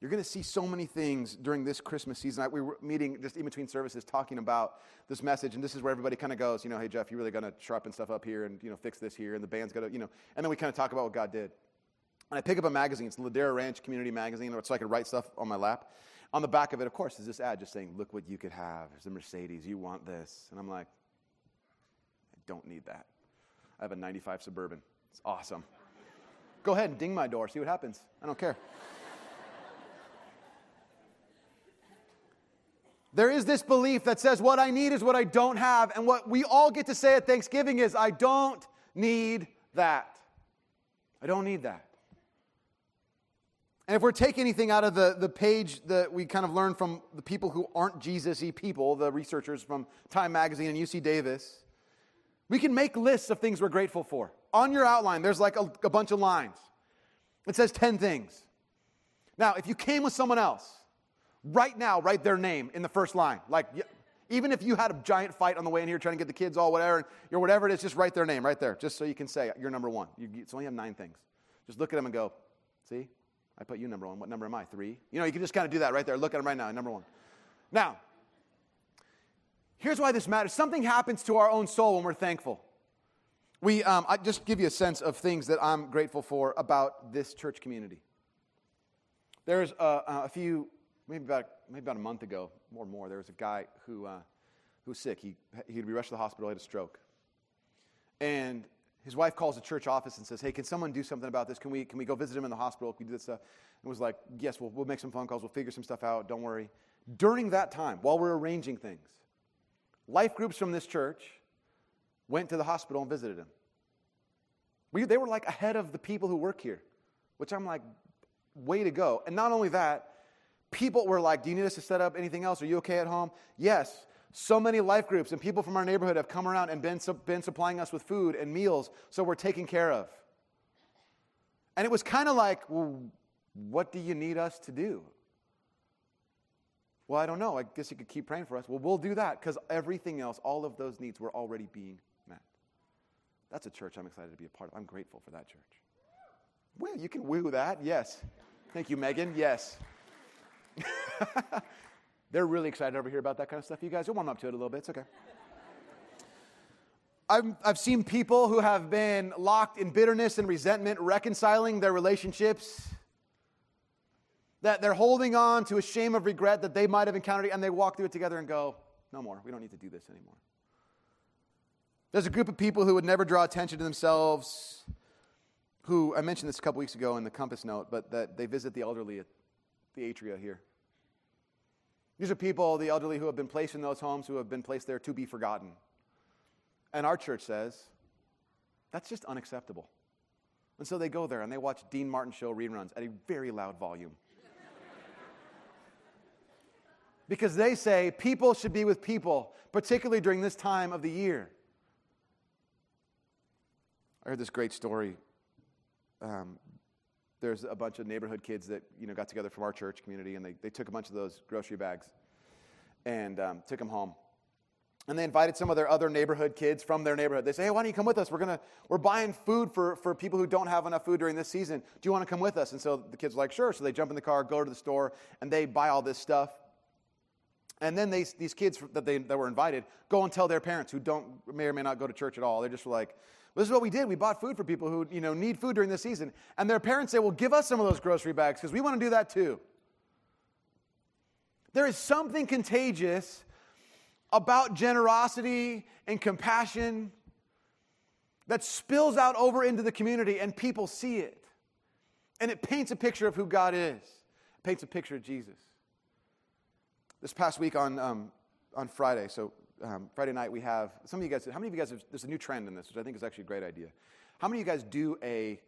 You're going to see so many things during this Christmas season. We were meeting just in between services talking about this message, and this is where everybody kind of goes, hey, Jeff, you're really going to sharpen stuff up here and, fix this here, and the band's going to, and then we kind of talk about what God did. And I pick up a magazine. It's Ladera Ranch Community Magazine, so I could write stuff on my lap. On the back of it, of course, is this ad just saying, look what you could have. There's a Mercedes. You want this. And I'm like, don't need that. I have a 95 Suburban. It's awesome. Go ahead and ding my door. See what happens. I don't care. There is this belief that says what I need is what I don't have. And what we all get to say at Thanksgiving is, I don't need that. I don't need that. And if we're taking anything out of the page that we kind of learned from the people who aren't Jesus-y people, the researchers from Time Magazine and UC Davis, we can make lists of things we're grateful for. On your outline, there's like a bunch of lines. It says 10 things. Now, if you came with someone else, right now, write their name in the first line. Like, even if you had a giant fight on the way in here trying to get the kids all whatever, and you're whatever it is, just write their name right there, just so you can say, you're number one. You only have 9 things. Just look at them and go, see? I put you number one. What number am I? 3? You know, you can just kind of do that right there. Look at them right now, number one. Now, here's why this matters. Something happens to our own soul when we're thankful. I just give you a sense of things that I'm grateful for about this church community. There's a few, maybe about a month ago, more, there was a guy who was sick. He'd be rushed to the hospital, had a stroke. And his wife calls the church office and says, hey, can someone do something about this? Can we go visit him in the hospital? Can we do this stuff? And was like, yes, we'll make some phone calls. We'll figure some stuff out. Don't worry. During that time, while we're arranging things, life groups from this church went to the hospital and visited him. They were like ahead of the people who work here, which I'm like, way to go. And not only that, people were like, do you need us to set up anything else? Are you okay at home? Yes. So many life groups and people from our neighborhood have come around and been supplying us with food and meals, so we're taken care of. And it was kind of like, well, what do you need us to do? Well, I don't know. I guess you could keep praying for us. Well, we'll do that because everything else, all of those needs were already being met. That's a church I'm excited to be a part of. I'm grateful for that church. Well, you can woo that. Yes. Thank you, Megan. Yes. They're really excited over here about that kind of stuff. You guys, you'll warm up to it a little bit. It's okay. I've seen people who have been locked in bitterness and resentment, reconciling their relationships, that they're holding on to a shame of regret that they might have encountered, and they walk through it together and go, no more. We don't need to do this anymore. There's a group of people who would never draw attention to themselves, who, I mentioned this a couple weeks ago in the Compass Note, but that they visit the elderly at the atria here. These are people, the elderly, who have been placed in those homes, who have been placed there to be forgotten. And our church says, that's just unacceptable. And so they go there and they watch Dean Martin show reruns at a very loud volume. Because they say people should be with people, particularly during this time of the year. I heard this great story. There's a bunch of neighborhood kids that got together from our church community, and they took a bunch of those grocery bags and took them home. And they invited some of their other neighborhood kids from their neighborhood. They say, hey, why don't you come with us? We're buying food for people who don't have enough food during this season. Do you want to come with us? And so the kids are like, sure. So they jump in the car, go to the store, and they buy all this stuff. And then these kids that were invited go and tell their parents, who may or may not go to church at all. They're just like, well, this is what we did. We bought food for people who, need food during this season. And their parents say, well, give us some of those grocery bags because we want to do that too. There is something contagious about generosity and compassion that spills out over into the community, and people see it. And it paints a picture of who God is. It paints a picture of Jesus. This past week on Friday, Friday night we have, some of you guys, how many of you guys have, there's a new trend in this, which I think is actually a great idea. How many of you guys do I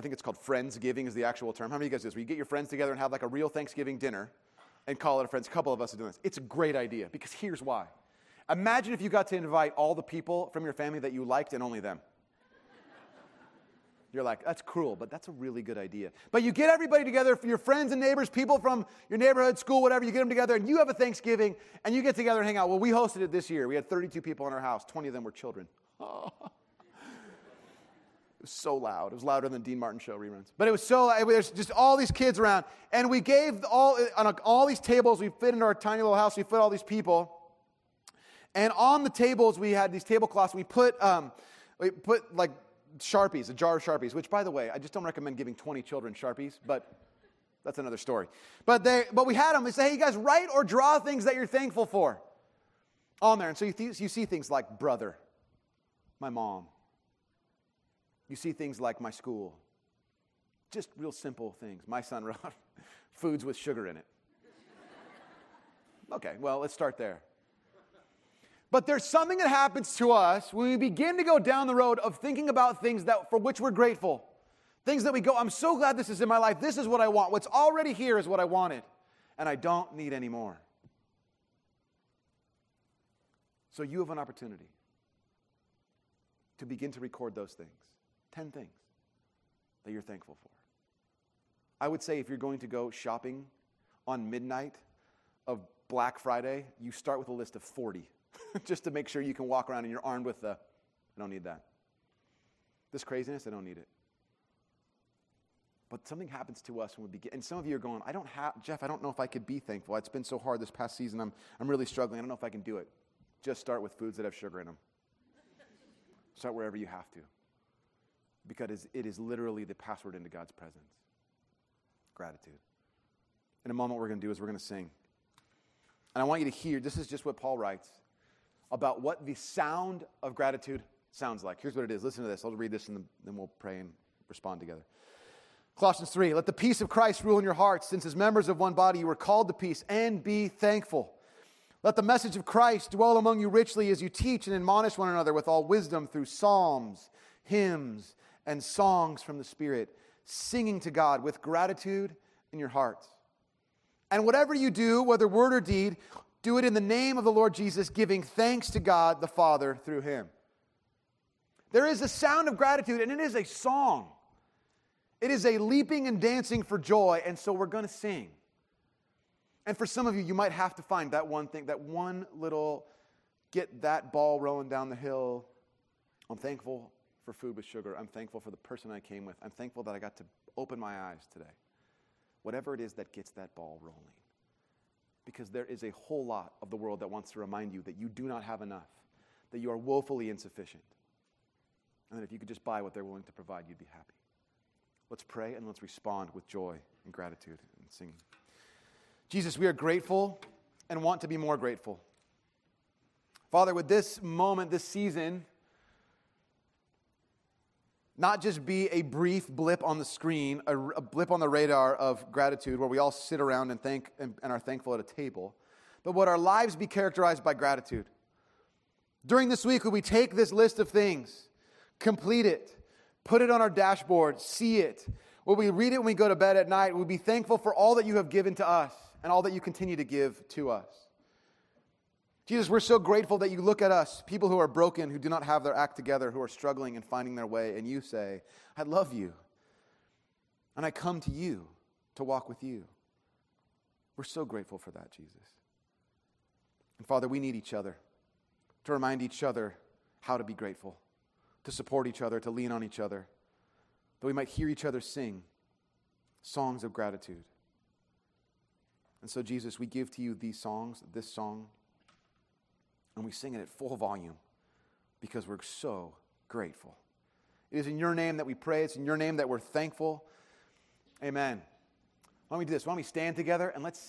think it's called Friendsgiving is the actual term. How many of you guys do this, where you get your friends together and have like a real Thanksgiving dinner and call it a friends? A couple of us are doing this. It's a great idea because here's why. Imagine if you got to invite all the people from your family that you liked and only them. You're like, that's cruel, but that's a really good idea. But you get everybody together, your friends and neighbors, people from your neighborhood, school, whatever, you get them together, and you have a Thanksgiving, and you get together and hang out. Well, we hosted it this year. We had 32 people in our house. 20 of them were children. Oh. It was so loud. It was louder than Dean Martin show reruns. But it was so loud. There's just all these kids around. And we gave all these tables. We fit into our tiny little house. We fit all these people. And on the tables, we had these tablecloths. We put like Sharpies, a jar of Sharpies, which, by the way, I just don't recommend giving 20 children Sharpies, but that's another story. But we had them. They say, hey, you guys, write or draw things that you're thankful for on there. And so you see things like brother, my mom. You see things like my school. Just real simple things. My son wrote foods with sugar in it. Okay, well, let's start there. But there's something that happens to us when we begin to go down the road of thinking about things that for which we're grateful. Things that we go, I'm so glad this is in my life. This is what I want. What's already here is what I wanted, and I don't need any more. So you have an opportunity to begin to record those things. 10 things that you're thankful for. I would say if you're going to go shopping on midnight of Black Friday, you start with a list of 40 just to make sure you can walk around and you're armed with the, I don't need that. This craziness, I don't need it. But something happens to us when we begin, and some of you are going, Jeff, I don't know if I could be thankful. It's been so hard this past season. I'm really struggling. I don't know if I can do it. Just start with foods that have sugar in them. Start wherever you have to. Because it is literally the password into God's presence. Gratitude. In a moment, what we're going to do is we're going to sing. And I want you to hear, this is just what Paul writes about what the sound of gratitude sounds like. Here's what it is. Listen to this. I'll read this, and then we'll pray and respond together. Colossians 3, let the peace of Christ rule in your hearts, since as members of one body you were called to peace, and be thankful. Let the message of Christ dwell among you richly as you teach and admonish one another with all wisdom through psalms, hymns, and songs from the Spirit, singing to God with gratitude in your hearts. And whatever you do, whether word or deed, do it in the name of the Lord Jesus, giving thanks to God the Father through Him. There is a sound of gratitude, and it is a song. It is a leaping and dancing for joy, and so we're going to sing. And for some of you, you might have to find that one thing, that one little, get that ball rolling down the hill. I'm thankful for food with sugar. I'm thankful for the person I came with. I'm thankful that I got to open my eyes today. Whatever it is that gets that ball rolling. Because there is a whole lot of the world that wants to remind you that you do not have enough, that you are woefully insufficient, and that if you could just buy what they're willing to provide, you'd be happy. Let's pray and let's respond with joy and gratitude and singing. Jesus, we are grateful and want to be more grateful. Father, would this moment, this season, not just be a brief blip on the screen, a blip on the radar of gratitude where we all sit around and thank and are thankful at a table, but would our lives be characterized by gratitude? During this week, would we take this list of things, complete it, put it on our dashboard, see it. Will we read it when we go to bed at night? Will we be thankful for all that you have given to us and all that you continue to give to us? Jesus, we're so grateful that you look at us, people who are broken, who do not have their act together, who are struggling and finding their way, and you say, I love you, and I come to you to walk with you. We're so grateful for that, Jesus. And Father, we need each other to remind each other how to be grateful, to support each other, to lean on each other, that we might hear each other sing songs of gratitude. And so, Jesus, we give to you these songs, this song, and we sing it at full volume because we're so grateful. It is in your name that we pray. It's in your name that we're thankful. Amen. Why don't we do this? Why don't we stand together and let's sing.